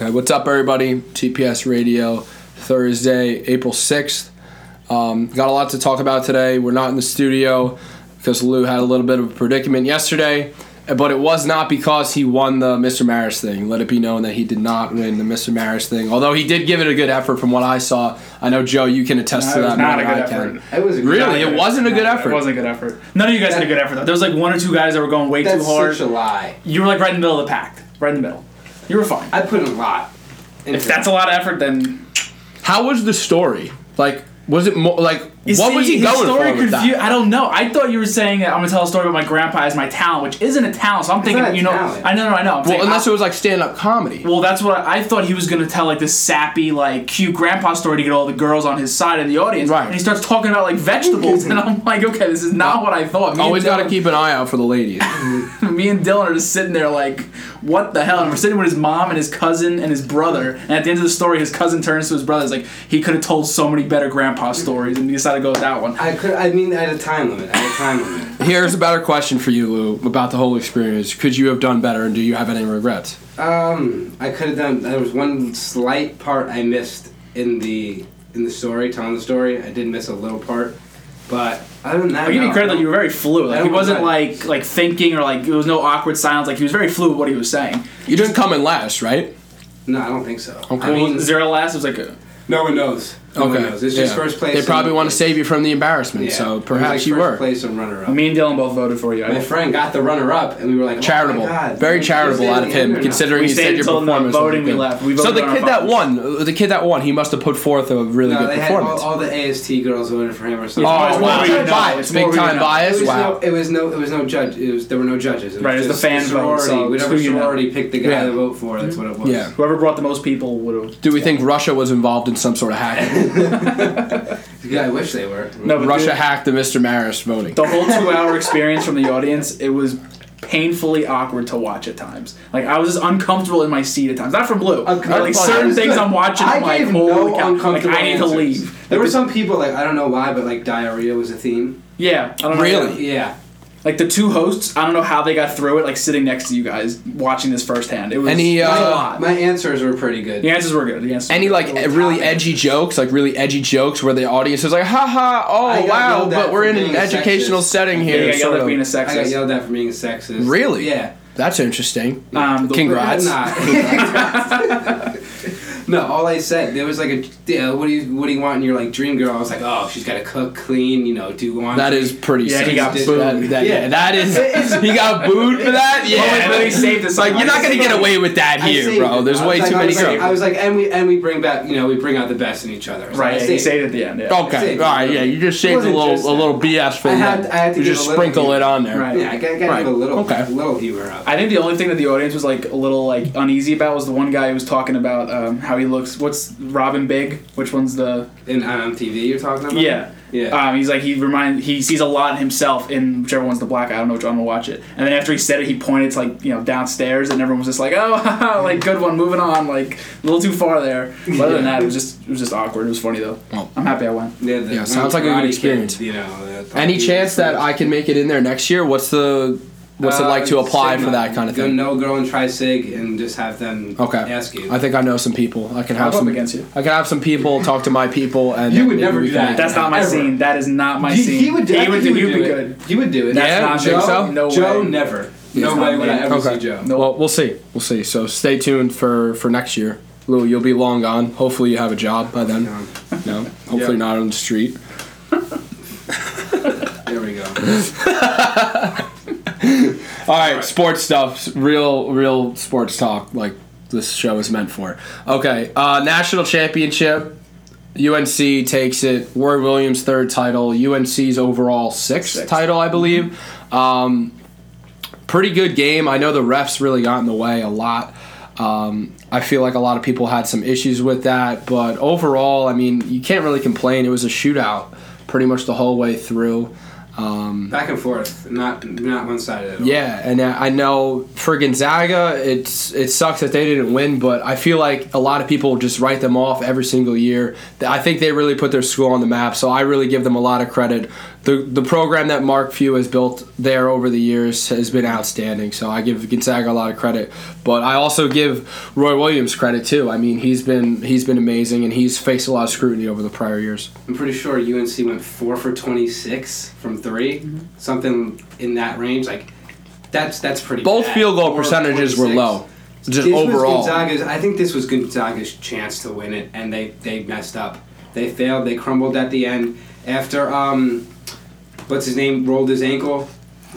Okay, what's up, everybody? TPS Radio, Thursday, April 6th. Got a lot to talk about today. We're not in the studio because Lou had a little bit of a predicament yesterday, but it was not because he won the Mr. Marriage thing. Let it be known that he did not win the Mr. Marriage thing, although he did give it a good effort from what I saw. I know, Joe, you can attest to that. It was really, it wasn't a good effort. It wasn't a good effort. None of you guys had a good effort, though. There was like one or two guys that were going way too hard. That's such a lie. You were like right in the middle of the pack. Right in the middle. You were fine. I put a lot. If that's a lot of effort, then... How was the story? Like... Was it more like what was he going for with that? I don't know. I thought you were saying that I'm gonna tell a story about my grandpa as my talent, which isn't a talent. So I'm thinking, you know, I know. Well, unless it was like stand-up comedy. Well, that's what I thought he was gonna tell, like this sappy, like cute grandpa story to get all the girls on his side of the audience. Right. And he starts talking about like vegetables, and I'm like, okay, this is not what I thought. Always gotta keep an eye out for the ladies. Me and Dylan are just sitting there like, what the hell? And we're sitting with his mom and his cousin and his brother. And at the end of the story, his cousin turns to his brother. It's like he could have told so many better grandpa stories, and you decided to go with that one. I had a time limit. Here's a better question for you, Lou, about the whole experience. Could you have done better, and do you have any regrets? I could have done. There was one slight part I missed in the story, telling the story. I did miss a little part, but other than that, I give you credit. You were very fluid. Like, he wasn't like thinking or like there was no awkward silence. Like he was very fluid with what he was saying. You didn't come in last, right? No, I don't think so. Okay. I mean, zero last. It was like a... No one knows. No one knows. It's just first place. They probably want to save you from the embarrassment, so perhaps you were. First place and runner-up. Me and Dylan both voted for you. My friend got the runner-up, and we were like, charitable. Oh my God. Very charitable out of him, considering he said your performance. We left. We voted so the kid that won, he must have put forth a really good performance. All the AST girls voted for him or something. Oh, wow. Big-time bias? Wow. It was no judge. There were no judges. Right, it was the fans voting. Whatever sorority picked the guy to vote for, that's what it was. Yeah. Whoever brought the most people would have... Do we think Russia was involved in some sort of hacking? Yeah, I wish they were. No, Russia hacked the Mr. Marist voting. The whole 2-hour experience from the audience, it was painfully awkward to watch at times. Like, I was just uncomfortable in my seat at times. Not from Blue. Like, certain things I'm watching, I'm like, holy cow. Like, I need to leave. There were some people, like, I don't know why, but, like, diarrhea was a theme. Yeah. I don't really? Know. Yeah. Like, the two hosts, I don't know how they got through it, like, sitting next to you guys, watching this firsthand. It was a lot. My answers were pretty good. The answers were good. Like, really edgy jokes, where the audience was like, ha-ha, oh, wow, but we're in an educational setting here. Yeah, I got yelled at for being a sexist. Really? Yeah. That's interesting. Congrats. No, all I said, there was like a, what do you want in your like dream girl? I was like, oh, she's got to cook, clean, you know, do laundry. That is pretty sick. Yeah, he got booed. He got booed for that? Yeah. But he saved us. Like, you're not going to get away with that here, bro. There's way too many girls. I was like, and we bring back, you know, we bring out the best in each other. Right, he saved it at the end. Yeah. Okay, all right, yeah, you just saved a little BS for that. You just sprinkle it on there. Right. Yeah, I got to have a little humor up. I think the only thing that the audience was like a little like uneasy about was the one guy who was talking about how he looks. What's Robin Big? Which one's the in MTV you're talking about? Yeah, yeah. He's like he sees a lot in himself in whichever one's the black guy. I don't know which one to watch it. And then after he said it, he pointed to like, you know, downstairs, and everyone was just like, oh, like good one, moving on, like a little too far there. But other than that, it was just awkward. It was funny though. Oh. I'm happy I won. Yeah, sounds like a good experience. Kid, you know, any chance that I can make it in there next year? What's it like to apply for that kind of thing? No girl and try SIG and just have them ask you. I think I know some people. I can have some people talk to my people. And you would never do that. That's not my scene. That is not my scene. He would do it. You'd be good. You would do it. That's not Joe. So? No way. Joe never. No way would I ever see Joe. Well, we'll see. We'll see. So stay tuned for next year. Lou, you'll be long gone. Hopefully you have a job by then. No. Hopefully not on the street. There we go. All right, sports stuff, real sports talk like this show is meant for. Okay, national championship, UNC takes it. Roy Williams' third title, UNC's overall sixth title, I believe. Pretty good game. I know the refs really got in the way a lot. I feel like a lot of people had some issues with that, but overall, I mean, you can't really complain. It was a shootout pretty much the whole way through. Back and forth, not one sided at all. Yeah, and I know for Gonzaga, it sucks that they didn't win, but I feel like a lot of people just write them off every single year. I think they really put their school on the map, so I really give them a lot of credit the program that Mark Few has built there over the years has been outstanding. So I give Gonzaga a lot of credit, but I also give Roy Williams credit too. I mean, he's been amazing, and he's faced a lot of scrutiny over the prior years. I'm pretty sure UNC went 4 for 26 from three, something in that range. Like that's pretty. Both bad. Field goal percentages were low. Just overall, I think this was Gonzaga's chance to win it, and they messed up. They failed. They crumbled at the end. After what's his name rolled his ankle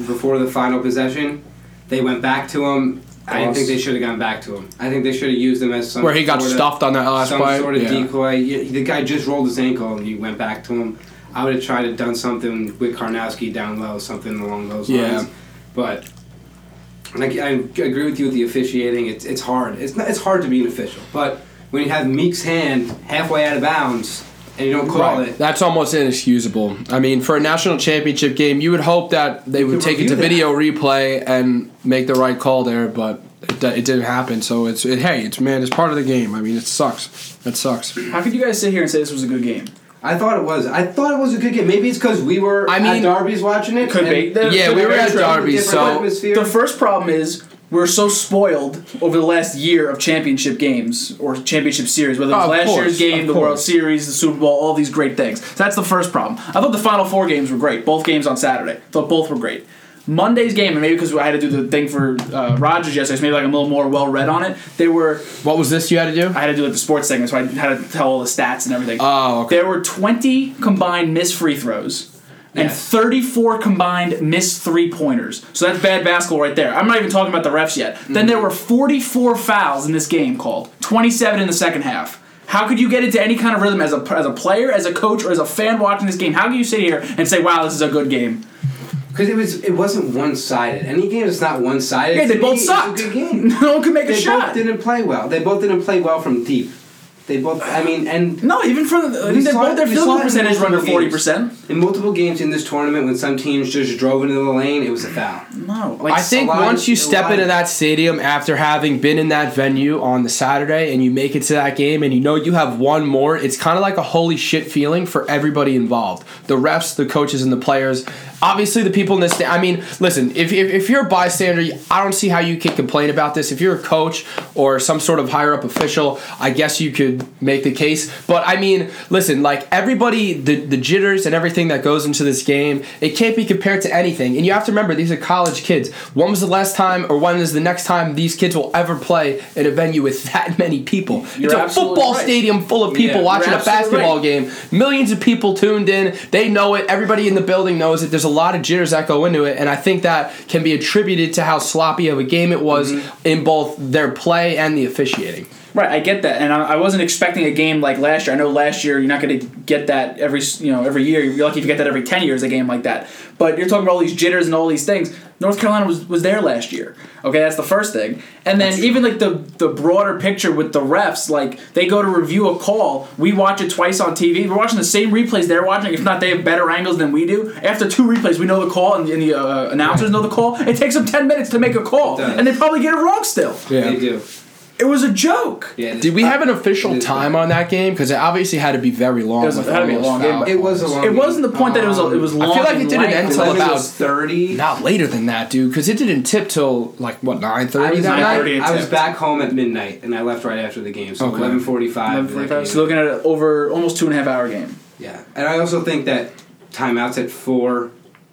before the final possession, they went back to him. I didn't think they should have gone back to him. I think they should have used him as some where he got stuffed on that last play. Some sort of decoy. The guy just rolled his ankle, and you went back to him. I would have tried to done something with Karnowski down low, something along those lines. But. I agree with you with the officiating. It's hard. It's hard to be an official. But when you have Meek's hand halfway out of bounds and you don't call it, that's almost inexcusable. I mean, for a national championship game, you would hope that they would take it to video replay and make the right call there, but it didn't happen. So it's part of the game. I mean, it sucks. It sucks. How could you guys sit here and say this was a good game? I thought it was. I thought it was a good game. Maybe it's because we were at Darby's watching it. Could be. We were at Darby's. So atmosphere. The first problem is we're so spoiled over the last year of championship games or championship series, whether it was last year's game, the World Series, the Super Bowl, all these great things. So that's the first problem. I thought the final four games were great. Both games on Saturday. I thought both were great. Monday's game, and maybe because I had to do the thing for Rogers yesterday, so maybe like I'm a little more well-read on it. They were... What was this you had to do? I had to do like the sports segment, so I had to tell all the stats and everything. Oh, okay. There were 20 combined missed free throws and 34 combined missed three-pointers. So that's bad basketball right there. I'm not even talking about the refs yet. Then there were 44 fouls in this game called, 27 in the second half. How could you get into any kind of rhythm as a player, as a coach, or as a fan watching this game? How can you sit here and say, wow, this is a good game? Because it wasn't one-sided. Any game that's not one-sided, yeah, they both sucked. It's a good game. No one could make a shot. They both didn't play well. They both didn't play well from deep. They both, I mean, and... No, even from... their field goal percentage were under 40%. In multiple games in this tournament, when some teams just drove into the lane, it was a foul. No. Like, I think once you step into that stadium after having been in that venue on the Saturday and you make it to that game and you know you have one more, it's kind of like a holy shit feeling for everybody involved. The refs, the coaches, and the players. Obviously, the people in this... I mean, listen, if you're a bystander, I don't see how you can complain about this. If you're a coach or some sort of higher-up official, I guess you could make the case. But, I mean, listen, like, everybody, the jitters and everything that goes into this game, it can't be compared to anything. And you have to remember, these are college kids. When was the last time or when is the next time these kids will ever play in a venue with that many people? It's a football stadium full of people watching a basketball game. Millions of people tuned in. They know it. Everybody in the building knows it. There's a lot of jitters that go into it, and I think that can be attributed to how sloppy of a game it was in both their play and the officiating. Right, I get that, and I wasn't expecting a game like last year. I know last year you're not going to get that every year. You're lucky if you get that every 10 years, a game like that. But you're talking about all these jitters and all these things. North Carolina was there last year. Okay, that's the first thing. And then even like the broader picture with the refs, like they go to review a call. We watch it twice on TV. We're watching the same replays they're watching. If not, they have better angles than we do. After two replays, we know the call, and the announcers know the call. It takes them 10 minutes to make a call, and they probably get it wrong still. Yeah, they do. It was a joke. Yeah, did we have an official time on that game? Because it obviously had to be very long. It had to be a long game. It was a long game. It wasn't the point that it was long. I feel like it didn't end until about 30. Not later than that, dude. Because it didn't tip till, like, what, 9:30 that night? I was back home at midnight, and I left right after the game. So 11:45. So looking at it over almost 2.5 hour game. Yeah. And I also think that timeouts at 4,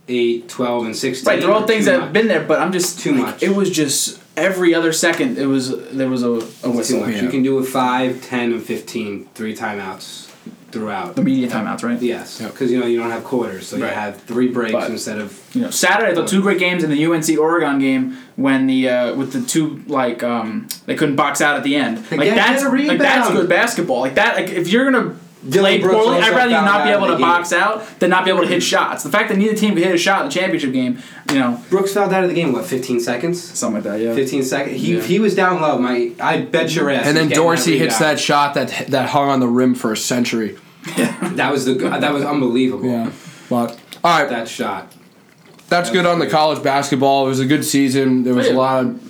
8, 12, and 16. Right, they're all things that have been there, but I'm just... Too much. It was just... Every other second, there was a whistle. Yeah. You can do with 5, 10, and 15, 3 timeouts throughout. The media timeouts, right? Yes, because you don't have quarters, so you have 3 breaks instead of. Saturday, the 2 great games in the UNC Oregon game when the with the 2 they couldn't box out at the end. Like that's good basketball. Like that, like, if you're gonna. Play poorly, I'd rather you not be able to box out than not be able to hit shots. The fact that neither team could hit a shot in the championship game, Brooks fouled out of the game, what, 15 seconds? Something like that, yeah. 15 seconds. He was down low, I bet your ass. And then Dorsey hits that shot that hung on the rim for a century. That was unbelievable. Yeah. But all right. That shot. That's good on the college basketball. It was a good season. There was a lot of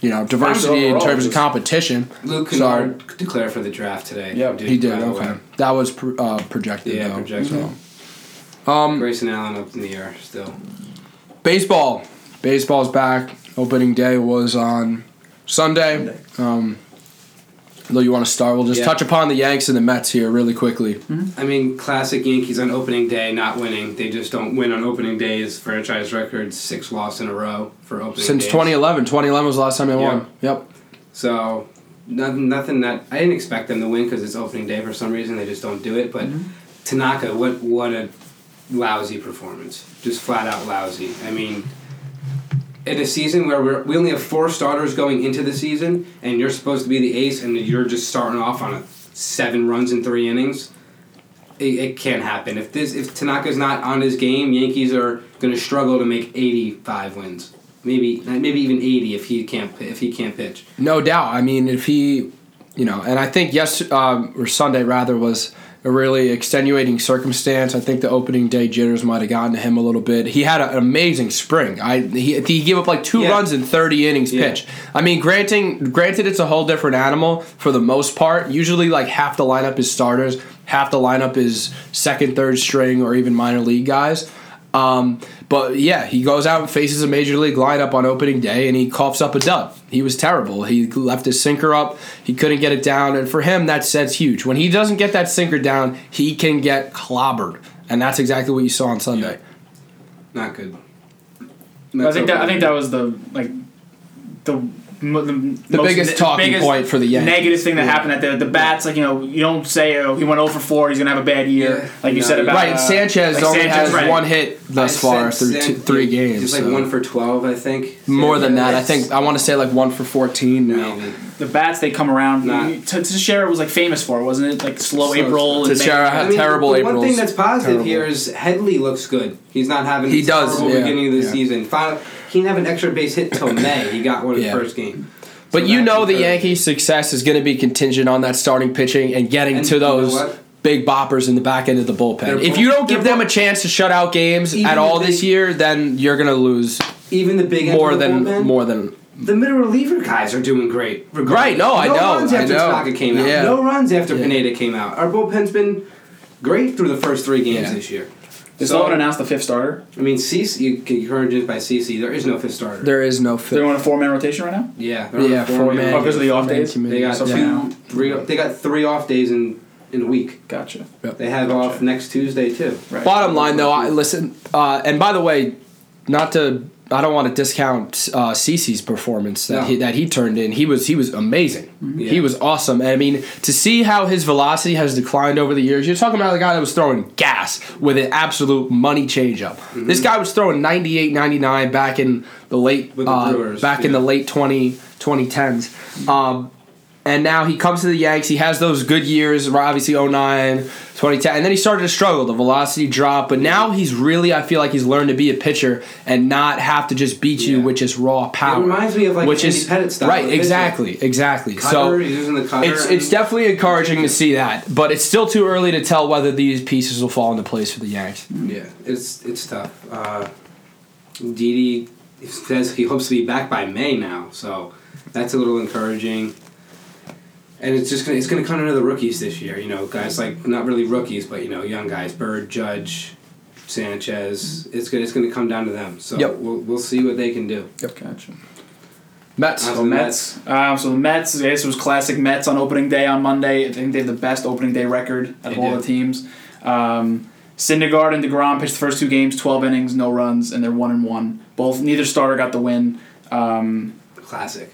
diversity overall, in terms of competition. Luke Kennard declared for the draft today. Yeah, he did. Okay. That was projected, though. Yeah, projected. Mm-hmm. Grayson Allen up in the air still. Baseball. Baseball's back. Opening day was on Sunday. Though you want to start, we'll just touch upon the Yanks and the Mets here really quickly. Mm-hmm. I mean, classic Yankees on opening day, not winning. They just don't win on opening days. Franchise record, 6 loss in a row for opening since days. 2011. 2011 was the last time they won. Yep. So, nothing that... I didn't expect them to win because it's opening day for some reason. They just don't do it. But Tanaka, what a lousy performance. Just flat-out lousy. I mean... in a season where we only have 4 starters going into the season, and you're supposed to be the ace, and you're just starting off on 7 runs in 3 innings, it can't happen. If Tanaka's not on his game, Yankees are going to struggle to make 85 wins, maybe even 80 if he can't pitch. No doubt. I mean, if he, and I think Sunday rather was a really extenuating circumstance. I think the opening day jitters might have gotten to him a little bit. He had an amazing spring. He gave up like 2 runs in 30 innings pitched. I mean, granted, it's a whole different animal for the most part. Usually, like half the lineup is starters, half the lineup is second, third string, or even minor league guys. But yeah, he goes out and faces a major league lineup on opening day, and he coughs up a dub. He was terrible. He left his sinker up. He couldn't get it down, and for him, that set's huge. When he doesn't get that sinker down, he can get clobbered, and that's exactly what you saw on Sunday. Not good. I think that was the biggest point for the Yankees. Negative thing that happened at the bats, you don't say, he went 0-for-4, he's going to have a bad year, you said about... Right, and Sanchez has 1 hit thus far through 3 games. He's 1-for-12, I think. More than that. I think, I want to say 1-for-14 now. Maybe. The bats, they come around. Teixeira was famous for it, wasn't it? Slow April. Teixeira had terrible Aprils. One thing that's positive here is Headley looks good. He's not having a terrible beginning of the season. He didn't have an extra base hit till May. He got one in the first game. But the Yankees' success is going to be contingent on that starting pitching and getting to those big boppers in the back end of the bullpen. If you don't give them a chance to shut out games at all this year, then you're going to lose even the big more end of the bullpen. The middle reliever guys are doing great. Regardless. Right? No runs after Tanaka came out. Yeah. No runs after Pineda came out. Our bullpen's been great through the first 3 games this year. Does Sullivan announce the 5th starter? I mean, CC, you can encourage it by CC. There is no 5th starter. There is no 5th. They're on a 4-man rotation right now? Yeah. They're on a 4-man. Oh, because of the off days? They got 3 off days in a week. Gotcha. Yep. They have off next Tuesday, too. Right. Bottom line, though, and by the way, I don't want to discount CeCe's performance that he turned in. He was amazing. Mm-hmm. Yeah. He was awesome. And I mean, to see how his velocity has declined over the years, you're talking about the guy that was throwing gas with an absolute money changeup. Mm-hmm. This guy was throwing 98, 99 back in the late Brewers, in the late 2010s. And now he comes to the Yanks. He has those good years, obviously 2009, 2010. And then he started to struggle, the velocity drop. But now he's really, I feel like he's learned to be a pitcher and not have to just beat you, which is raw power. It reminds me of Andy Pettitte style. Right, exactly. Cutter, so he's using the cutter. It's definitely encouraging to see that. But it's still too early to tell whether these pieces will fall into place for the Yanks. Yeah, it's tough. Didi says he hopes to be back by May now. So that's a little encouraging. And it's just gonna come into the rookies this year, guys not really rookies, but young guys, Bird, Judge, Sanchez. It's gonna come down to them. So we'll see what they can do. Yep, gotcha. Mets. Mets. So the Mets. This was classic Mets on opening day on Monday. I think they have the best opening day record out of all the teams. Syndergaard and DeGrom pitched the first 2 games, 12 innings, no runs, and they're 1-1. Neither starter got the win. Classic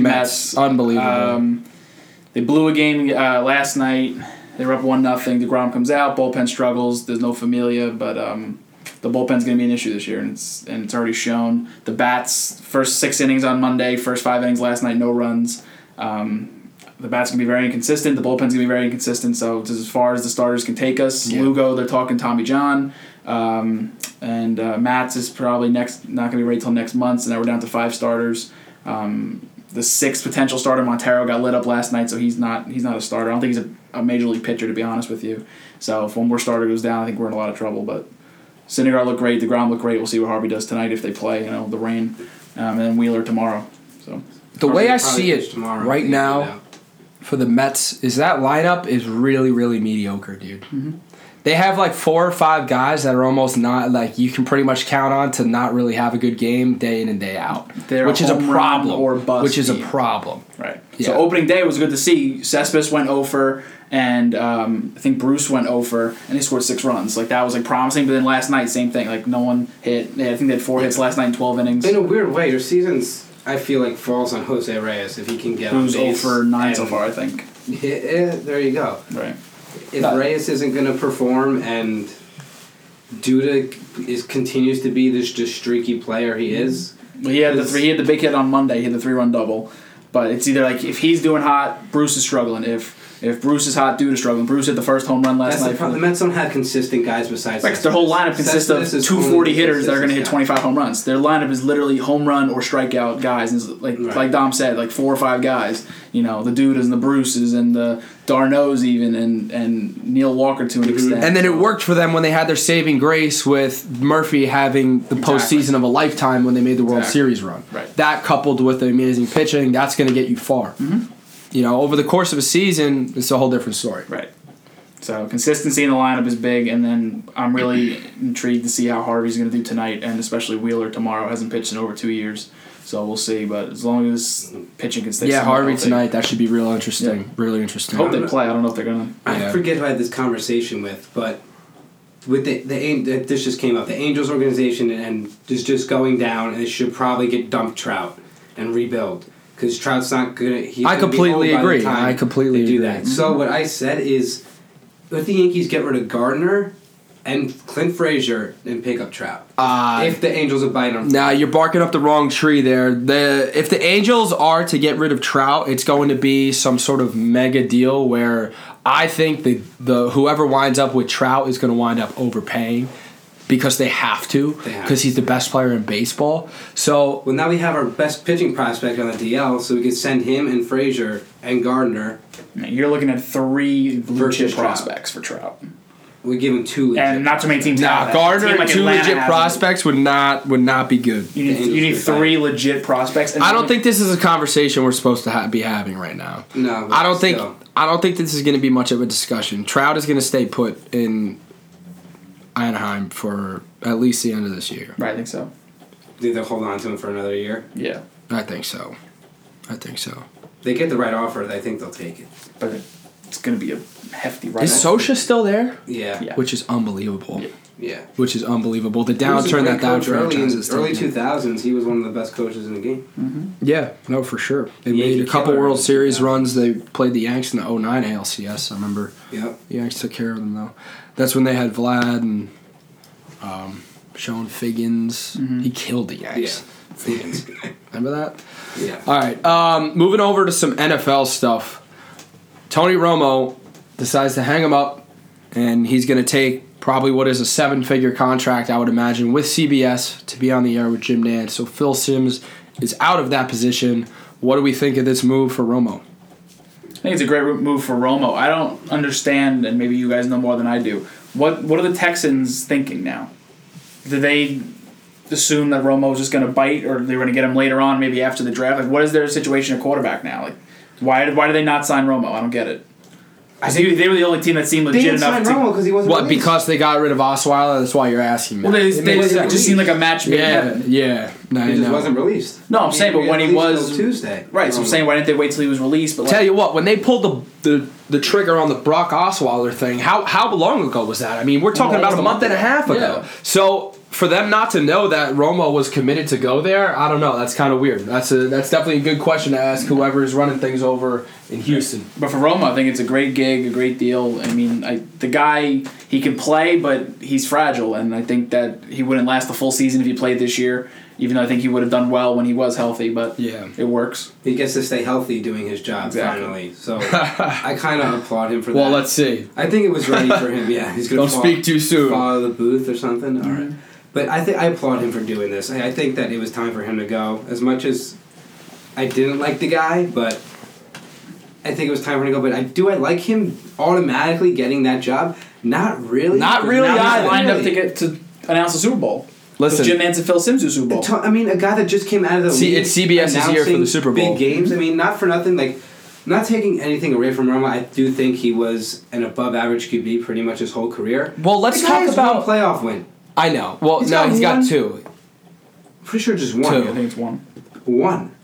Mets. Unbelievable. They blew a game last night. They were up 1-0. DeGrom comes out. Bullpen struggles. There's no Familia, but the bullpen's going to be an issue this year, and it's already shown. The bats, first 6 innings on Monday, first 5 innings last night, no runs. The bats can be very inconsistent. The bullpen's going to be very inconsistent, so it's as far as the starters can take us. Yeah. Lugo, they're talking Tommy John. And Matz is probably not going to be ready till next month, and now we're down to 5 starters. The 6th potential starter, Montero, got lit up last night, so he's not a starter. I don't think he's a major league pitcher, to be honest with you. So if one more starter goes down, I think we're in a lot of trouble. But Syndergaard looked great, DeGrom looked great. We'll see what Harvey does tonight if they play, the rain, and then Wheeler tomorrow. So the Harvey way I see it right now for the Mets is that lineup is really, really mediocre, dude. Mm-hmm. they have like 4 or 5 guys that are almost not like you can pretty much count on to not really have a good game day in and day out. Which is a problem. Or bust which is a problem. Right. Yeah. So opening day was good to see. Cespedes went 0-for and I think Bruce went 0-for and he scored 6 runs. Like that was like promising, but then last night same thing. Like no one hit. I think they had 4 hits last night in 12 innings. In a weird way, your season's I feel like falls on Jose Reyes if he can get on base. Who's 0-for-9 so far, I think. Yeah, there you go. Right. If Reyes isn't going to perform and Duda continues to be this just streaky player he is. He had the big hit on Monday. He had the 3-run double. But it's either like if he's doing hot, Bruce is struggling. If Bruce is hot, Duda's struggling. Bruce hit the first home run last night. The Mets don't have consistent guys besides Cespedes. Their whole lineup consists of 240 hitters that are going to hit 25 home runs. Their lineup is literally home run or strikeout guys. And it's like Dom said, like 4 or 5 guys. You know, the Dudas and the Bruces and the Darno's even and Neil Walker to an extent. And then it worked for them when they had their saving grace with Murphy having the postseason of a lifetime when they made the World Series run. Right. That coupled with the amazing pitching, that's going to get you far. Mm-hmm. You know, over the course of a season, it's a whole different story. Right. So consistency in the lineup is big, and then I'm really intrigued to see how Harvey's going to do tonight, and especially Wheeler tomorrow. Hasn't pitched in over 2 years, so we'll see. But as long as pitching can stay. Yeah, Harvey tonight, that should be real interesting. Yeah. Really interesting. I hope they play. I don't know if they're going to. I forget who I had this conversation with, but with the this just came up. The Angels organization and is just going down, and they should probably get dumped Trout and rebuild. Because Trout's not going to... I completely agree. I completely agree. That. So what I said is, let the Yankees get rid of Gardner and Clint Frazier and pick up Trout. If the Angels are biting them. Nah, you're barking up the wrong tree there. If the Angels are to get rid of Trout, it's going to be some sort of mega deal where I think the whoever winds up with Trout is going to wind up overpaying. Because they have to, because he's the best player in baseball. So well, now we have our best pitching prospect on the DL, so we can send him and Frazier and Gardner. You're looking at 3 blue-chip prospects for Trout. We give him 2 legit. And not too many teams have that. Gardner and 2 legit prospects would not be good. You need 3 legit prospects. I don't think this is a conversation we're supposed to be having right now. No, I don't think this is going to be much of a discussion. Trout is going to stay put in Anaheim for at least the end of this year. Right, I think so. Do they hold on to him for another year? Yeah. I think so. They get the right offer, I think they'll take it. But it's going to be a hefty write-off. Is Socia still there? Yeah. Which is unbelievable. Yeah. Which is unbelievable. The downturn that that franchise is taking. Early 2000s, he was one of the best coaches in the game. Mm-hmm. Yeah, no, for sure. They made a couple World Series runs. They played the Yanks in the 2009 ALCS, I remember. Yeah. The Yanks took care of them, though. That's when they had Vlad and Sean Figgins. Mm-hmm. He killed the Yanks. Yeah. Figgins. Remember that? Yeah. All right. Moving over to some NFL stuff. Tony Romo decides to hang him up, and he's going to take probably what is a 7-figure contract, I would imagine, with CBS to be on the air with Jim Nantz. So Phil Simms is out of that position. What do we think of this move for Romo? I think it's a great move for Romo. I don't understand, and maybe you guys know more than I do. What are the Texans thinking now? Do they assume that Romo's just going to bite, or they're going to get him later on, maybe after the draft? Like, what is their situation at quarterback now? Like, why do they not sign Romo? I don't get it. I think they were the only team that seemed legit enough to. Romo he wasn't released. Because they got rid of Osweiler? That's why you're asking me. Well, they just seemed like a match made in heaven. Yeah. No, he just wasn't released. No, I'm saying, but when he was Tuesday, right? So I'm saying, why didn't they wait till he was released? But tell you what, when they pulled the trigger on the Brock Osweiler thing, how long ago was that? I mean, we're talking about a month and a half ago. Yeah. So for them not to know that Romo was committed to go there, I don't know. That's kind of weird. That's definitely a good question to ask whoever is running things over in Houston. But for Romo, I think it's a great gig, a great deal. I mean, the guy, he can play, but he's fragile, and I think that he wouldn't last the full season if he played this year. Even though I think he would have done well when he was healthy, but it works. He gets to stay healthy doing his job finally. So I kind of applaud him for that. Well, let's see. I think it was ready for him. Yeah, he's gonna speak too soon. Follow the booth or something. All right, but I applaud him for doing this. I think that it was time for him to go. As much as I didn't like the guy, but I think it was time for him to go. But I like him automatically getting that job? Not really. Not really. He's lined up to get to announce the Super Bowl. Listen, Jim Nantz and Phil Simms do Super Bowl. I mean, a guy that just came out of the league. It's CBS's year for the Super Bowl. Big games. I mean, not for nothing. Like, Not taking anything away from Romo, I do think he was an above-average QB pretty much his whole career. Well, let's talk about one playoff win. I know. Well, he's got two. I'm pretty sure just one. Two. I think it's one. One.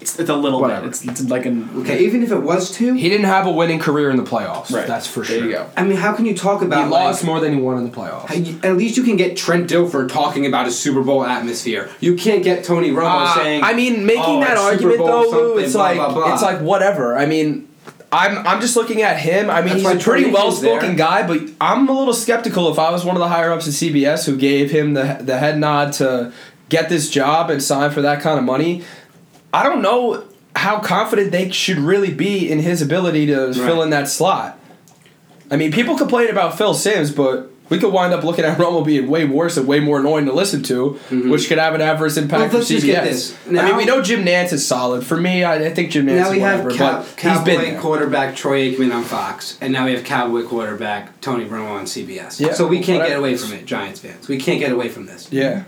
It's a little bit. It's like an... Okay, even if it was two... He didn't have a winning career in the playoffs. Right. That's for sure. There you go. I mean, how can you talk about... He lost more than he won in the playoffs. At least you can get Trent Dilfer talking about a Super Bowl atmosphere. You can't get Tony Romo saying... I mean, making that argument, though, Lou, it's blah, like blah, blah. It's like whatever. I mean, I'm just looking at him. I mean, he's a pretty well-spoken guy, but I'm a little skeptical if I was one of the higher-ups at CBS who gave him the head nod to get this job and sign for that kind of money. I don't know how confident they should really be in his ability to fill in that slot. I mean, people complain about Phil Simms, but we could wind up looking at Romo being way worse and way more annoying to listen to, which could have an adverse impact on CBS. Now, I mean, we know Jim Nantz is solid. For me, I think Jim Nantz is whatever, but Cowboy he's been quarterback Troy Aikman on Fox, and now we have Cowboy quarterback Tony Romo on CBS. Yeah, so we can't get away from it, Giants fans. We can't get away from this. Yeah.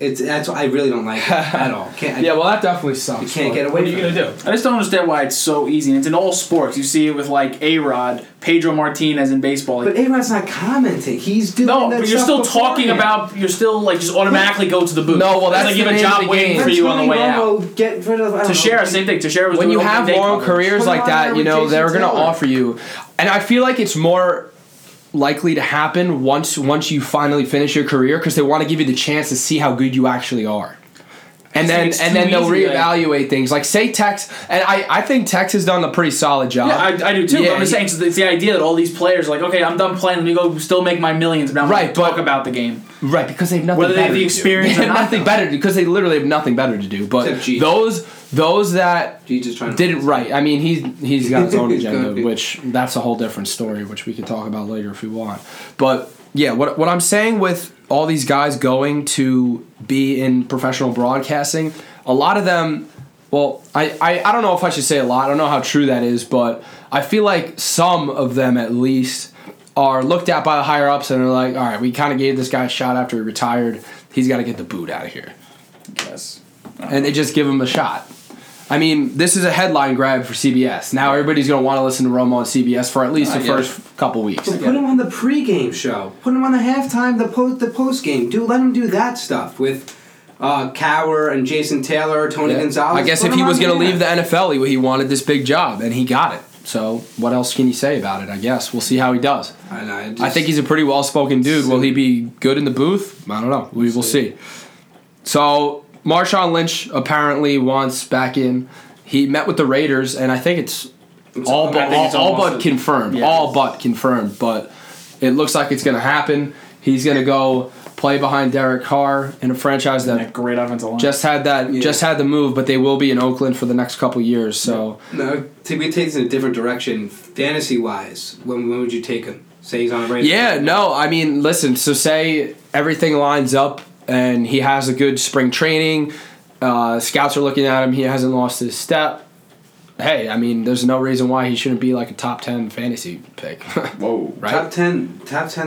That's I really don't like it at all. Well, that definitely sucks. You can't get away from it. What are you going to do? I just don't understand why it's so easy. And it's in all sports. You see it with, like, A-Rod, Pedro Martinez in baseball. Like, but A-Rod's not commenting. He's doing that but you're still talking about, you're still, like, just automatically go to the booth. No, well, that's like you have a job waiting for you on the way out. Get rid of Teixeira, same thing. Teixeira was when you have long careers like that, you know, they're going to offer you. And I feel like it's more... likely to happen once you finally finish your career because they want to give you the chance to see how good you actually are. And then they'll reevaluate things. Like, say Tex, and I think Tex has done a pretty solid job. Yeah, I do too. Yeah, but I'm just saying it's the idea that all these players are like, okay, I'm done playing. Let me go still make my millions. But I'm going to talk about the game. Right, because they have nothing better to do. Whether they have the experience or not. Nothing better because they literally have nothing better to do. But those that did it right. I mean, he's got his own agenda, which that's a whole different story, which we can talk about later if we want. But, yeah, what I'm saying with all these guys going to be in professional broadcasting, a lot of them, well, I don't know if I should say a lot. I don't know how true that is, but I feel like some of them at least are looked at by the higher-ups and are like, all right, we kind of gave this guy a shot after he retired. He's got to get the boot out of here. Yes. And they just give him a shot. I mean, this is a headline grab for CBS. Now everybody's going to want to listen to Romo on CBS for at least the first couple weeks. Well, put him on the pregame show. Put him on the halftime, the postgame. Let him do that stuff with Cowher and Jason Taylor, Tony Gonzalez. I guess if he was going to leave the NFL, he wanted this big job, and he got it. So what else can you say about it, I guess? We'll see how he does. I think he's a pretty well-spoken dude. Will he be good in the booth? I don't know. We will see. So... Marshawn Lynch apparently wants back in. He met with the Raiders, and I think it's all but confirmed. Yeah. All but confirmed, but it looks like it's going to happen. He's going to go play behind Derek Carr in a franchise that great offensive line. Just had the move, but they will be in Oakland for the next couple years. So no, we take this in a different direction, fantasy wise. When would you take him? Say he's on a Raiders. Yeah, no, I mean, listen. So say everything lines up. And he has a good spring training. Scouts are looking at him. He hasn't lost his step. Hey, I mean, there's no reason why he shouldn't be like a top 10 fantasy pick. Whoa, right? Top 10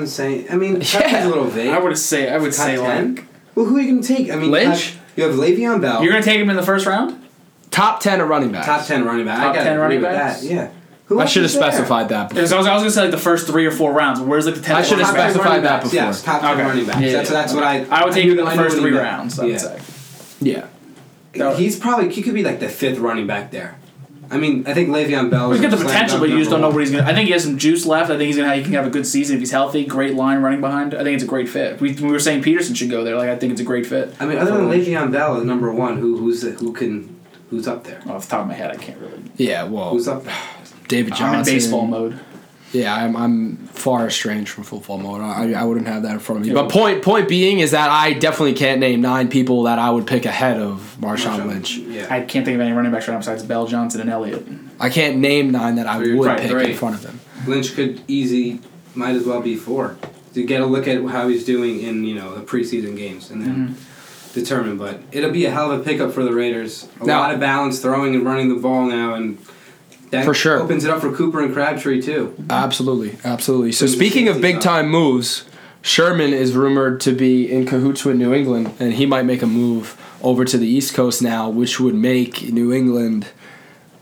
saying... I mean, top 10's a little vague. I would say top 10? Like... Well, who are you going to take? I mean, Lynch? You have Le'Veon Bell. You're going to take him in the first round? Top 10 of running backs. Top 10 running backs. Top 10 running backs? Yeah. I should have specified that before. I was going to say like the first 3 or 4 rounds. Where's like the 10th? I should have specified that before. Yes, top 10 running backs. Yeah. That's what I would take him in the first 3 rounds, I would say. Yeah. He could be like the 5th running back there. I mean, I think Le'Veon Bell... He's got the potential, but you just don't know what he's going to... I think he has some juice left. I think he can have a good season if he's healthy. Great line running behind. I think it's a great fit. We were saying Peterson should go there. Like, I think it's a great fit. I mean, other than Le'Veon Bell is number 1, who's up there? Off the top of my head, I can't really... Yeah, well... Who's up there? David Johnson. I'm in baseball mode. Yeah, I'm far estranged from football mode. I wouldn't have that in front of me. But point being is that I definitely can't name 9 people that I would pick ahead of Marshawn Lynch. Yeah. I can't think of any running backs right now besides Bell, Johnson, and Elliott. I can't name 9 that I would pick in front of them. Lynch might as well be 4. To get a look at how he's doing in the preseason games and then determine. But it'll be a hell of a pickup for the Raiders. A lot of balance throwing and running the ball now and... That for sure opens it up for Cooper and Crabtree too. Absolutely. So speaking of big time moves, Sherman is rumored to be in cahoots with New England, and he might make a move over to the East Coast now, which would make New England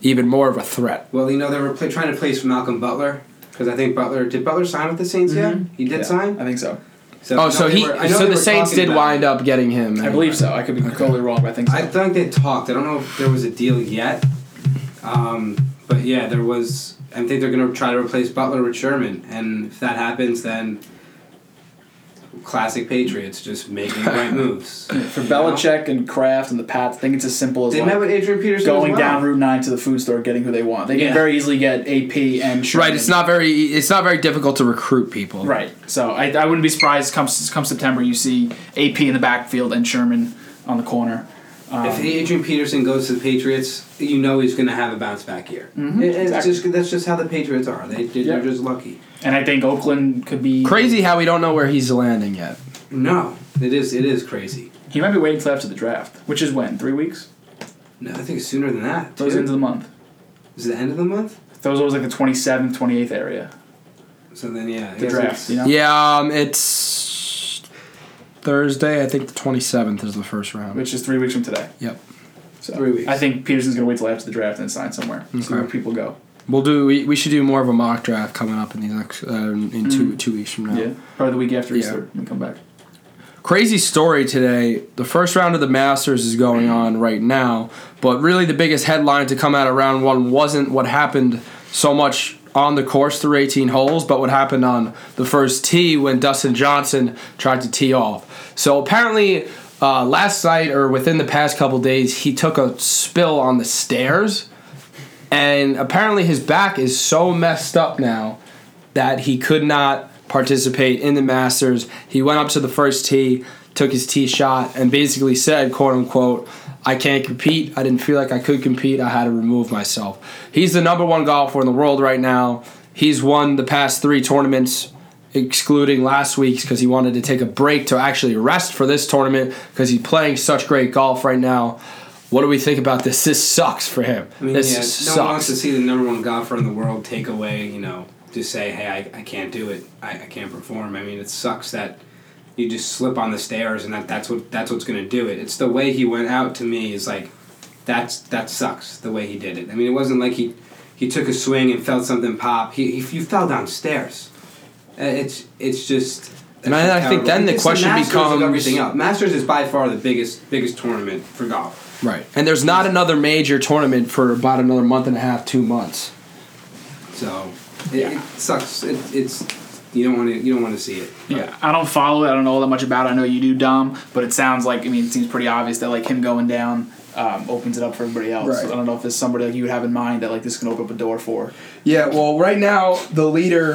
even more of a threat. Well, you know, they were trying to place Malcolm Butler, because I think Butler... Did Butler sign with the Saints yet? Mm-hmm. He did sign? I think so. So the Saints did wind up getting him. I believe so. I could be totally wrong, but I think so. I think they talked. I don't know if there was a deal yet. But yeah, there was... I think they're going to try to replace Butler with Sherman. And if that happens, then... Classic Patriots, just making the right moves. For Belichick and Kraft and the Pats, I think it's as simple as met with Adrian Peterson going down Route 9 to the food store, getting who they want. They can very easily get AP and Sherman. Right, it's not very difficult to recruit people. Right, so I wouldn't be surprised come September you see AP in the backfield and Sherman on the corner. If Adrian Peterson goes to the Patriots, you know he's going to have a bounce back year. Mm-hmm. That's just how the Patriots are. They're just lucky. And I think Oakland could be... Crazy how we don't know where he's landing yet. No, it is crazy. He might be waiting until after the draft, which is when? 3 weeks? No, I think it's sooner than that. Throws into the month. Is it the end of the month? Those always like the 27th, 28th area. So then, yeah. The draft, you know? Yeah, it's... Thursday, I think the 27th is the first round. Which is 3 weeks from today. Yep. So 3 weeks. I think Peterson's going to wait till after the draft and sign somewhere. Okay. See where people go. We should do more of a mock draft coming up in these next, in 2 weeks from now. Yeah, probably the week after Easter and come back. Crazy story today. The first round of the Masters is going on right now, but really the biggest headline to come out of round one wasn't what happened so much on the course through 18 holes, but what happened on the first tee when Dustin Johnson tried to tee off. So apparently last night or within the past couple days, he took a spill on the stairs, and apparently his back is so messed up now that he could not participate in the Masters. He went up to the first tee, took his tee shot, and basically said, quote unquote, I can't compete. I didn't feel like I could compete. I had to remove myself. He's the number one golfer in the world right now. He's won the past three tournaments, excluding last week's because he wanted to take a break to actually rest for this tournament because he's playing such great golf right now. What do we think about this? This sucks for him. I mean, sucks. No one wants to see the number one golfer in the world take away, you know, just say, hey, I can't do it. I can't perform. I mean, it sucks that... You just slip on the stairs, and that's what's going to do it. It's the way he went out to me is like, that sucks, the way he did it. I mean, it wasn't like he took a swing and felt something pop. You fell downstairs. It's just... And I think then the question becomes... Everything else. Masters is by far the biggest tournament for golf. Right. And there's not another major tournament for about another month and a half, 2 months. So, it sucks. It's... You don't want to see it. Right? Yeah, I don't follow it. I don't know all that much about it. I know you do, Dom, but it sounds like, I mean, it seems pretty obvious that, like, him going down opens it up for everybody else. Right. So I don't know if there's somebody like you would have in mind that, like, this can open up a door for. Yeah, well, right now the leader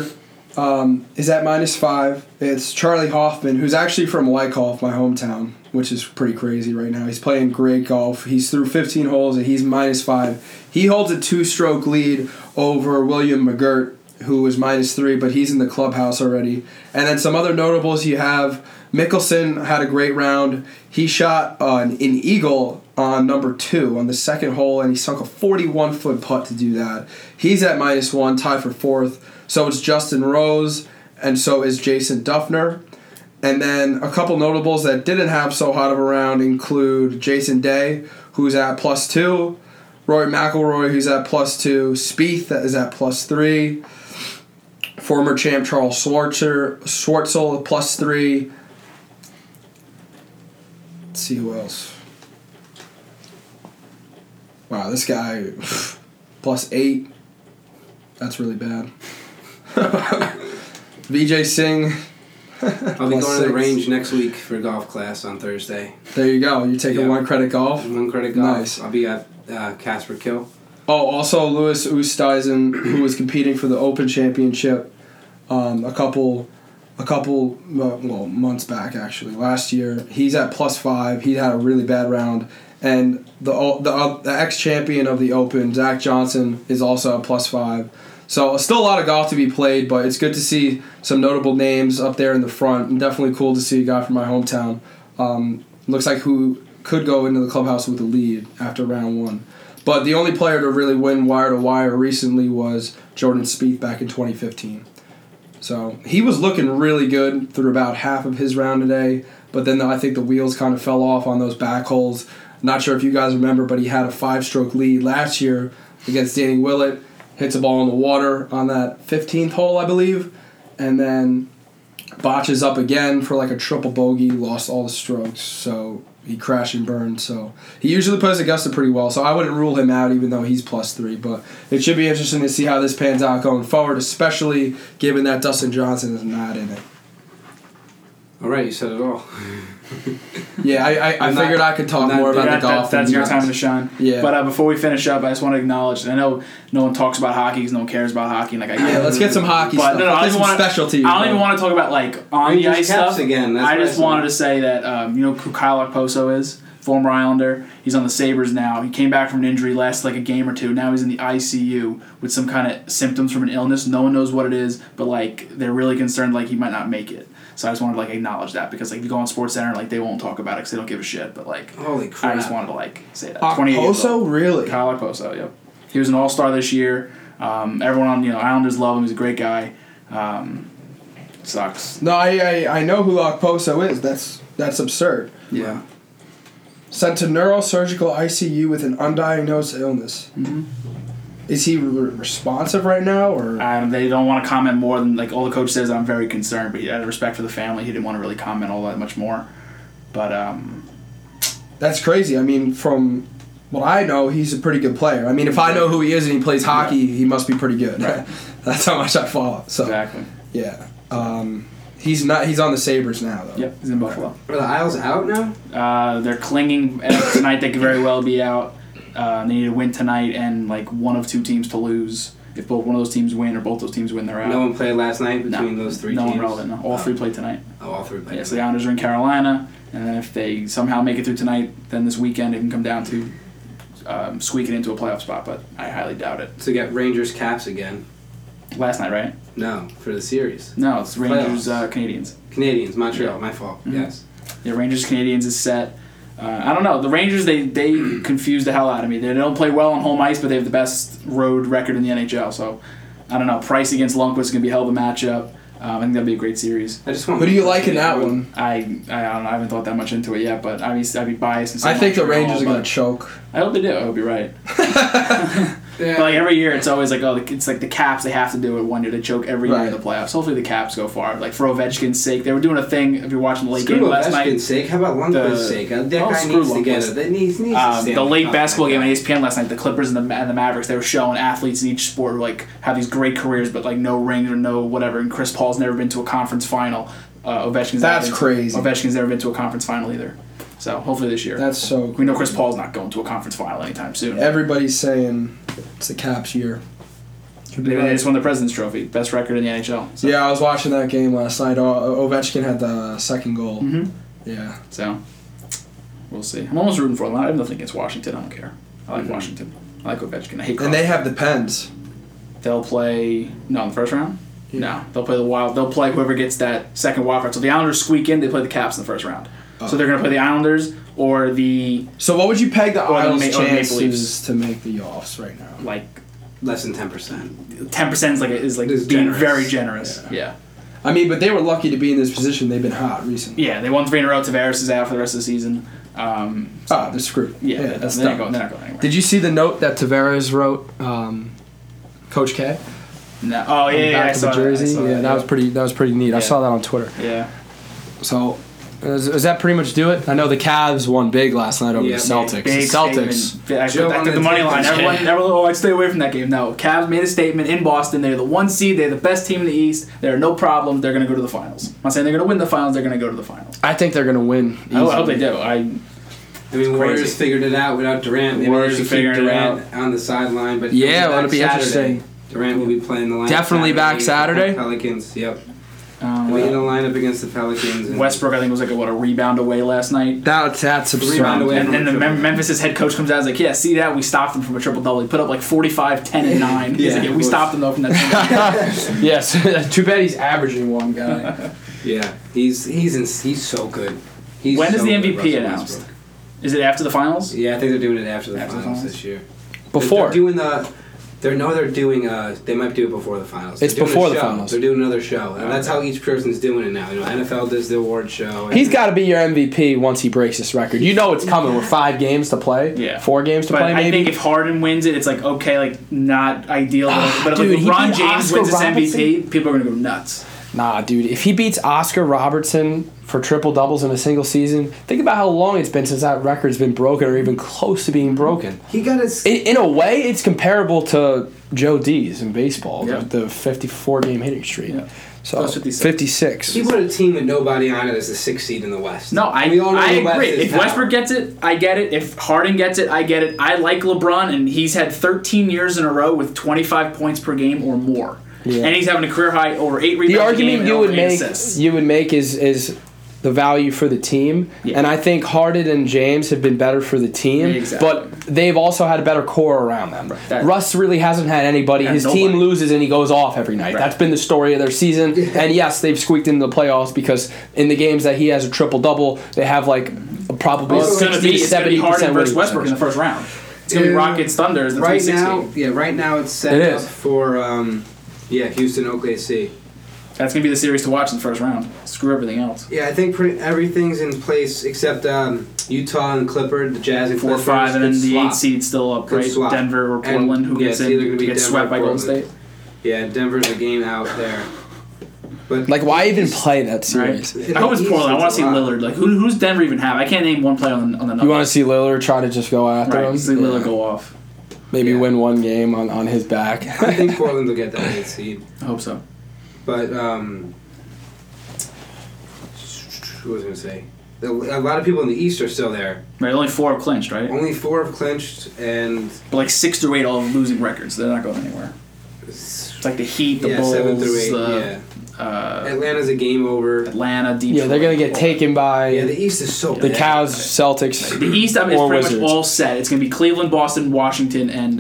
is at -5. It's Charlie Hoffman, who's actually from Wyckoff, my hometown, which is pretty crazy right now. He's playing great golf. He's through 15 holes, and he's -5. He holds a 2-stroke lead over William McGirt, who was -3, but he's in the clubhouse already. And then some other notables you have. Mickelson had a great round. He shot an eagle on number 2 on the second hole, and he sunk a 41-foot putt to do that. He's at -1, tied for 4th. So it's Justin Rose, and so is Jason Duffner. And then a couple notables that didn't have so hot of a round include Jason Day, who's at +2, Rory McIlroy, who's at +2, Spieth is at +3, former champ Charles Schwartzel, +3. Let's see who else. Wow, this guy, +8. That's really bad. Vijay Singh. I'll be going to the range next week for golf class on Thursday. There you go. You're taking one credit golf? One credit golf. Nice. I'll be at Casper Kill. Oh, also Louis Oosthuizen, who was competing for the Open Championship a couple months back, actually, last year. He's at +5. He had a really bad round. And the ex-champion of the Open, Zach Johnson, is also at +5. So still a lot of golf to be played, but it's good to see some notable names up there in the front. And definitely cool to see a guy from my hometown. Looks like who could go into the clubhouse with a lead after round one. But the only player to really win wire-to-wire recently was Jordan Spieth back in 2015. So he was looking really good through about half of his round today, but then I think the wheels kind of fell off on those back holes. Not sure if you guys remember, but he had a 5-stroke lead last year against Danny Willett. Hits a ball in the water on that 15th hole, I believe, and then botches up again for like a triple bogey, lost all the strokes, so he crashed and burned. So he usually plays Augusta pretty well, so I wouldn't rule him out even though he's +3, but it should be interesting to see how this pans out going forward, especially given that Dustin Johnson is not in it. All right, you said it all. Yeah, I figured I could talk more about the golf. That's your time to shine. Yeah. But before we finish up, I just want to acknowledge, I know no one talks about hockey because no one cares about hockey. Like, let's get some hockey stuff. I don't even want to talk about like on the ice stuff. Again. I just wanted to say that, who Kyle Okposo is, former Islander. He's on the Sabres now. He came back from an injury last like a game or two. Now he's in the ICU with some kind of symptoms from an illness. No one knows what it is, but like they're really concerned like he might not make it. So I just wanted to like acknowledge that because like if you go on SportsCenter, like they won't talk about it because they don't give a shit. But like, holy crap! I just wanted to like say that. Okposo, really? Kyle Okposo, yep. He was an all-star this year. Everyone on Islanders love him. He's a great guy. Sucks. No, I know who Okposo is. That's absurd. Yeah. Sent to neurosurgical ICU with an undiagnosed illness. Mm-hmm. Is he responsive right now, or they don't want to comment more than like all the coach says? I'm very concerned, but out of respect for the family, he didn't want to really comment all that much more. But that's crazy. I mean, from what I know, he's a pretty good player. I mean, if I know who he is and he plays hockey, he must be pretty good. Right. That's how much I follow. So exactly. Yeah. He's not. He's on the Sabres now, though. Yep. He's in Buffalo. Are the Isles out now? They're clinging tonight. They could very well be out. They need to win tonight and like one of two teams to lose. If both one of those teams win or both those teams win, they're out. No one played last night between those three teams? No one relevant. No. All three played tonight. Oh, all three played tonight. So the Islanders are in Carolina, and then if they somehow make it through tonight, then this weekend it can come down to squeaking into a playoff spot, but I highly doubt it. So you got Rangers Caps again. Last night, right? No, for the series. No, it's Rangers Canadiens. Canadiens, Montreal, my fault, mm-hmm. Yes. Yeah, Rangers Canadiens is set. I don't know. The Rangers, they confuse the hell out of me. They don't play well on home ice, but they have the best road record in the NHL. So, I don't know. Price against Lundqvist is going to be a hell of a matchup. I think that'll be a great series. Who do you like in that one? I don't know. I haven't thought that much into it yet, but I'd be biased. And I think the Rangers are going to choke. I hope they do. I hope you're right. But like every year, it's always like, it's like the Caps, they have to do it one year. They choke every year in the playoffs. Hopefully the Caps go far. Like, for Ovechkin's sake, they were doing a thing, if you're watching the late game last night. For Ovechkin's sake, how about Lundqvist's sake? That guy needs to get it. That needs to stand. The late basketball game on ESPN last night, the Clippers and the Mavericks, they were showing athletes in each sport who like, have these great careers, but like no rings or no whatever, and Chris Paul's never been to a conference final. Ovechkin's never been to a conference final either. So hopefully this year. That's so. We know Chris Paul's not going to a conference final anytime soon. Everybody's saying it's the Caps' year. They just won the President's Trophy, best record in the NHL. So. Yeah, I was watching that game last night. Ovechkin had the second goal. Mm-hmm. Yeah. So we'll see. I'm almost rooting for them. I have nothing against Washington. I don't care. I like Washington. I like Ovechkin. I hate. And they have the Pens. They'll play in the first round. Yeah. No, they'll play the Wild. They'll play whoever gets that second wild card. So the Islanders squeak in. They play the Caps in the first round. So they're going to play the Islanders or the... So what would you peg the Islanders' chances to make the offs right now? Like... Less than 10%. 10% is being generous. Very generous. Yeah. I mean, but they were lucky to be in this position. They've been hot recently. Yeah, they won 3 in a row. Tavares is out for the rest of the season. They're screwed. Yeah, they're not going anywhere. Did you see the note that Tavares wrote, Coach K? No. Oh, yeah, I saw that. That was pretty neat. Yeah. I saw that on Twitter. Yeah. So... Does that pretty much do it? I know the Cavs won big last night over the Celtics. Big Celtics. I took the money line. I stay away from that game. No, Cavs made a statement in Boston. They're the 1 seed. They're the best team in the East. They're no problem. They're going to go to the finals. I'm not saying they're going to win the finals. They're going to go to the finals. I think they're going to win. I hope they do. Warriors figured it out without Durant. Maybe Warriors figured it out on the sideline. But yeah, it'll be interesting. Durant will be playing the lineup. Definitely back Saturday. Pelicans. Yep. They get a lineup against the Pelicans. And Westbrook, I think, was a rebound away last night. That's absurd. Rebound away, and the Memphis' head coach comes out and is like, yeah, see that? We stopped him from a triple-double. He put up 45, 10, and 9. He's we stopped him, though, from that. Yes. Too bad he's averaging one guy. Yeah. He's so good. When is the MVP announced? Westbrook. Is it after the finals? Yeah, I think they're doing it after the finals this year. Before. They're doing the... They might do it before the finals. It's before the finals. They're doing another show, and that's how each person's doing it now. You know, NFL does the award show. He's got to be your MVP once he breaks this record. You know it's coming with 5 games to play, 4 games to play. Maybe I think if Harden wins it, it's like okay, like not ideal, but if LeBron James wins this MVP, people are gonna go nuts. Nah, dude. If he beats Oscar Robertson for triple doubles in a single season, think about how long it's been since that record's been broken or even close to being broken. He got his. In a way, it's comparable to Joe D's in baseball, the 54-game hitting streak. Yeah. So 56. He put a team with nobody on it as the 6th seed in the West. No, I agree. If Westbrook gets it, I get it. If Harden gets it, I get it. I like LeBron, and he's had 13 years in a row with 25 points per game or more. Yeah. And he's having a career high over 8 rebounds. The argument you would make is the value for the team, and I think Harden and James have been better for the team, but they've also had a better core around them. Right. Russ really hasn't had anybody. His team loses and he goes off every night. Right. That's been the story of their season, and yes, they've squeaked into the playoffs because in the games that he has a triple-double, they have like probably 60 to 70% Harden versus Westbrook in the first round. It's going to be Rockets Thunder in the right now. Game. Yeah, right now it's set up for... Houston, OKC. That's going to be the series to watch in the first round. Screw everything else. Yeah, I think everything's in place except Utah and Clippard, the Jazz and 4-5, and then the 8 seed still up, right? Denver or Portland, and who gets in to get swept by Golden State. Yeah, Denver's a game out there. But why even play that series? Right? I hope it's Portland. I want to see Lillard. Like, who's Denver even have? I can't name one player on the numbers. You want to see Lillard try to just go after him? See Lillard go off. Maybe win one game on his back. I think Portland will get that 8th seed. I hope so. But, who was I going to say? A lot of people in the East are still there. Right, only 4 have clinched, right? Only 4 have clinched, and... But 6 through 8 all have losing records. They're not going anywhere. It's like the Heat, the Bulls... 7 through 8, Atlanta's a game over. Atlanta, Detroit. Yeah, they're going to get taken by... Yeah, the East is so bad. The Cavs, Celtics, like, the East, I mean, is pretty Wizards. Much all set. It's going to be Cleveland, Boston, Washington, and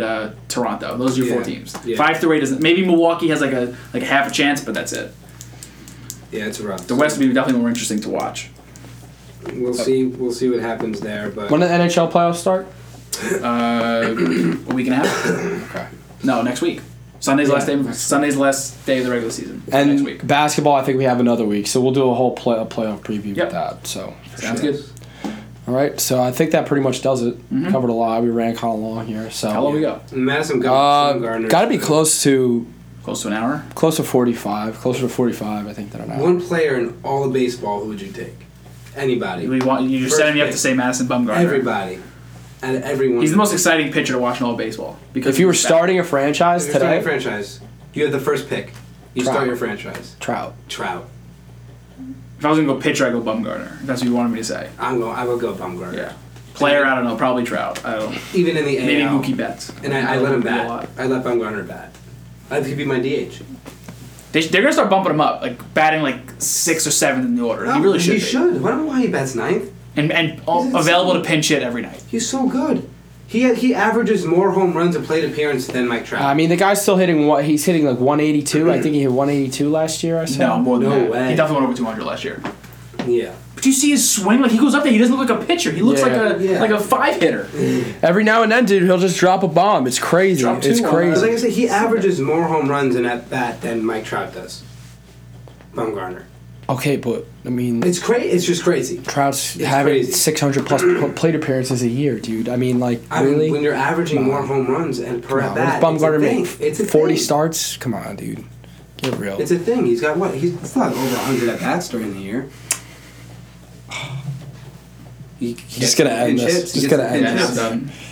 Toronto. Those are your 4 teams. Yeah. 5 through 8 doesn't... Maybe Milwaukee has like a half a chance, but that's it. Yeah, it's rough. The West will be definitely more interesting to watch. We'll see what happens there. But when did the NHL playoffs start? A week and a half? Okay. No, next week. Sunday's the last day of the regular season. And next week. Basketball, I think we have another week, so we'll do a whole playoff preview with that. So Sounds good. All right, so I think that pretty much does it. Mm-hmm. Covered a lot. We ran kind of long here. So how long we got? Madison Garden. Got to be close to an hour. Closer to 45, I think, than an hour. One player in all of baseball. Who would you take? Anybody. You just set him up to say Madison Bumgarner. Everybody. And everyone. He's the most exciting pitcher to watch in all of baseball. Because if you were starting a franchise today, you have the first pick. You start your franchise. Trout. If I was gonna go pitcher, I'd go Bumgarner. If that's what you wanted me to say. I would go Bumgarner. Yeah. Player, I don't know. Probably Trout. I don't know. Even in the AL. Maybe Mookie Betts. And I let him bat. I let Bumgarner bat. I think he'd be my DH. They're gonna start bumping him up, like batting like 6th or 7th in the order. No, he really should. He should. I don't know why he bats 9th. And available to pinch hit every night. He's so good. He averages more home runs and plate appearances than Mike Trout. I mean, the guy's still hitting what he's hitting like 182. Mm-hmm. I think he hit 182 last year. I saw. No, more than that. Way. He definitely went over 200 last year. Yeah. But you see his swing, like he goes up there. He doesn't look like a pitcher. He looks like a 5-hitter. Every now and then, dude, he'll just drop a bomb. It's crazy. Like I said, he averages more home runs and at bat than Mike Trout does. Bumgarner. Okay, but I mean, it's crazy. It's just crazy. Trout's having 600 plus plate appearances a year, dude. I mean, like really. When you're averaging more home runs and per at bat, Bumgarner made 40 starts. Come on, dude. Get real. It's a thing. He's got what? He's not over 100 at bats during the year. He's gonna end this.